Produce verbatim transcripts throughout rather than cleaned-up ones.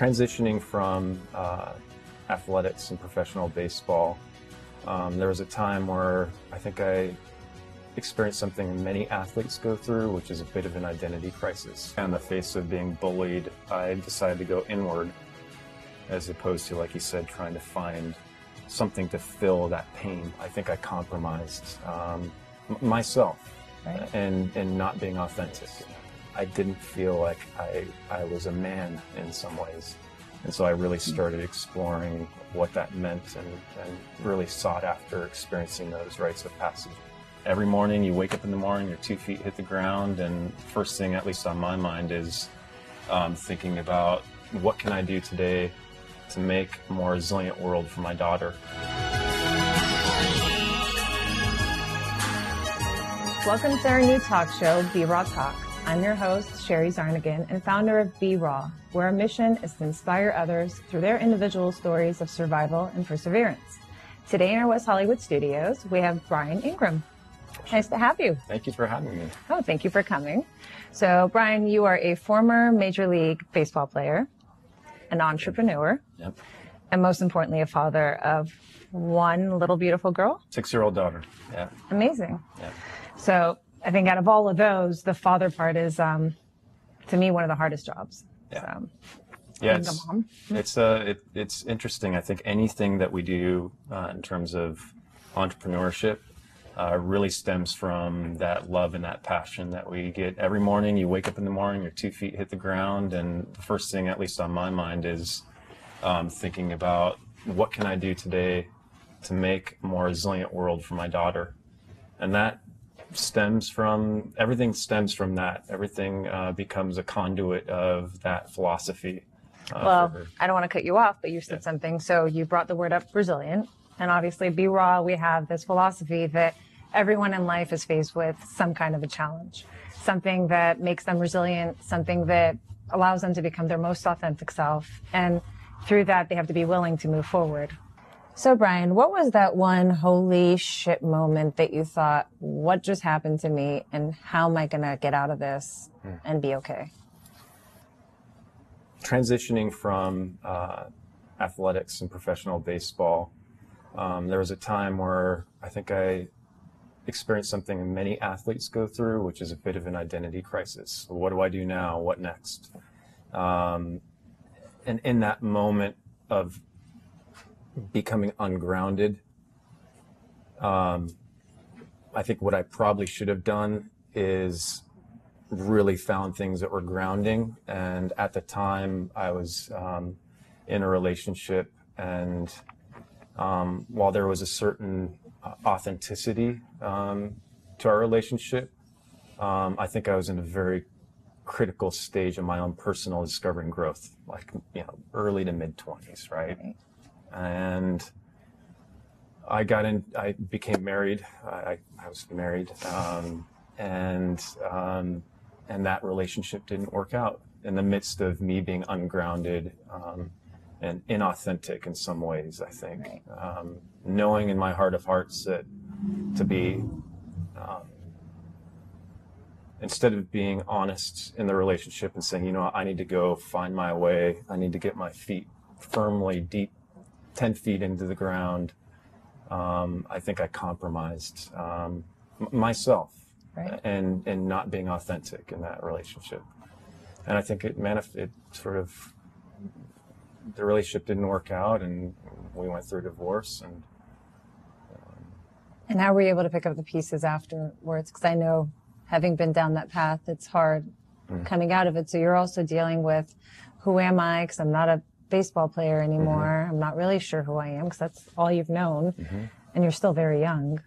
transitioning from uh, athletics and professional baseball, um, there was a time where I think I experienced something many athletes go through, which is a bit of an identity crisis. In the face of being bullied, I decided to go inward as opposed to, like you said, trying to find something to fill that pain. I think I compromised um, myself, right, and, and not being authentic. I didn't feel like I, I was a man in some ways. And so I really started exploring what that meant and, and really sought after experiencing those rites of passage. Every morning you wake up in the morning, your two feet hit the ground, and first thing, at least on my mind, is um, thinking about what can I do today to make a more resilient world for my daughter. Welcome to our new talk show, B-Rock Talk. I'm your host, Sherry Zarnigan, and founder of Be Raw, where our mission is to inspire others through their individual stories of survival and perseverance. Today in our West Hollywood studios, we have Bryan Ingram. Nice to have you. Thank you for having me. Oh, thank you for coming. So, Bryan, you are a former Major League Baseball player, an entrepreneur, yep, and most importantly, a father of one little beautiful girl. Six-year-old daughter, yeah. Amazing. Yeah. So, I think out of all of those, the father part is, um, to me, one of the hardest jobs. Yeah, so, yeah, it's, it's, uh, it, it's interesting. I think anything that we do uh, in terms of entrepreneurship uh, really stems from that love and that passion that we get every morning. You wake up in the morning, your two feet hit the ground, and the first thing, at least on my mind, is um, thinking about what can I do today to make a more resilient world for my daughter. And that stems from everything stems from that everything uh, becomes a conduit of that philosophy. Uh, well, I don't want to cut you off, but you said yeah. something, so you brought the word up, resilient, and obviously Be Raw, we have this philosophy that everyone in life is faced with some kind of a challenge, something that makes them resilient, something that allows them to become their most authentic self, and through that they have to be willing to move forward. So, Bryan, what was that one holy shit moment that you thought, what just happened to me, and how am I going to get out of this hmm. and be okay? Transitioning from uh, athletics and professional baseball, um, there was a time where I think I experienced something many athletes go through, which is a bit of an identity crisis. What do I do now? What next? Um, and in that moment of becoming ungrounded, um, I think what I probably should have done is really found things that were grounding. And at the time, I was um, in a relationship, and um, while there was a certain authenticity um, to our relationship, um, I think I was in a very critical stage of my own personal discovery and growth, like, you know, early to mid twenties, right? right. And I got in, I became married. I, I was married, um, and um, and that relationship didn't work out in the midst of me being ungrounded um, and inauthentic in some ways, I think. Right. Um, knowing in my heart of hearts that to be, um, instead of being honest in the relationship and saying, you know, I need to go find my way, I need to get my feet firmly deep, ten feet into the ground, um, I think I compromised um, myself, right, and, and not being authentic in that relationship. And I think it, manif it sort of, the relationship didn't work out, and we went through divorce. And um, and how were you able to pick up the pieces afterwards? Because I know, having been down that path, it's hard mm-hmm. coming out of it. So you're also dealing with, who am I? Because I'm not a baseball player anymore. Mm-hmm. I'm not really sure who I am, because that's all you've known, mm-hmm. and you're still very young.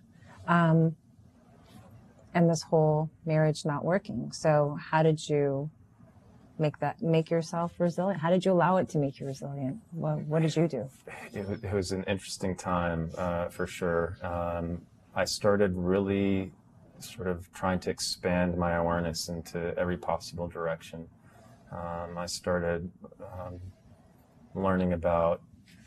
Um, and this whole marriage not working. So how did you make that make yourself resilient? How did you allow it to make you resilient? What, what did you do? It, it was an interesting time uh, for sure. Um, I started really sort of trying to expand my awareness into every possible direction. Um, I started um, learning about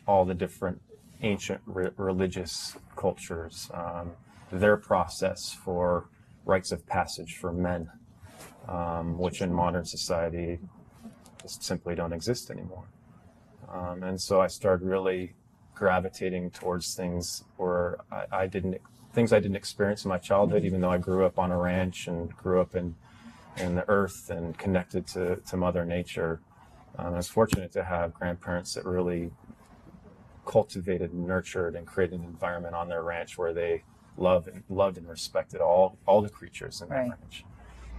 all the different ancient re religious cultures, um, their process for rites of passage for men, um, which in modern society just simply don't exist anymore. Um, and so I started really gravitating towards things where I, I didn't, things I didn't experience in my childhood, even though I grew up on a ranch and grew up in, in the earth and connected to, to Mother Nature. Um, I was fortunate to have grandparents that really cultivated and nurtured and created an environment on their ranch where they loved and, loved and respected all, all the creatures in right. the ranch.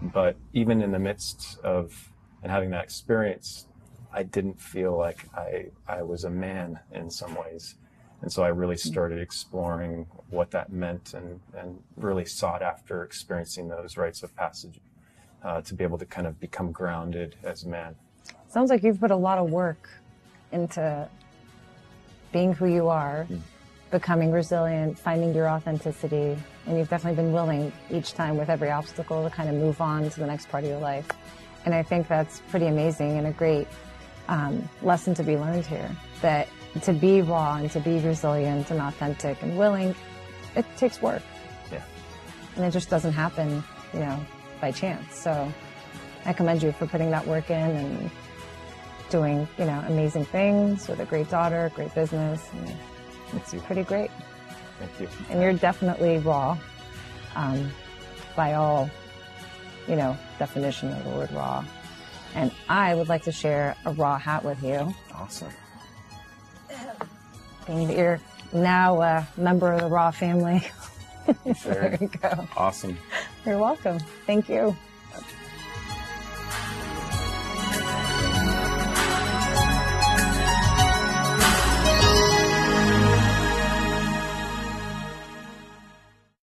But even in the midst of and having that experience, I didn't feel like I, I was a man in some ways. And so I really started exploring what that meant and, and really sought after experiencing those rites of passage uh, to be able to kind of become grounded as a man. Sounds like you've put a lot of work into being who you are, mm-hmm. becoming resilient, finding your authenticity, and you've definitely been willing each time with every obstacle to kind of move on to the next part of your life. And I think that's pretty amazing and a great um, lesson to be learned here, that to be raw and to be resilient and authentic and willing, it takes work. Yeah. And it just doesn't happen, you know, by chance. So I commend you for putting that work in and doing, you know, amazing things with a great daughter, great business. And it's pretty great. Thank you. And you're definitely raw um, by all, you know, definition of the word raw. And I would like to share a raw hat with you. Awesome. Being that you're now a member of the Raw family. Sure. There you go. Awesome. You're welcome. Thank you.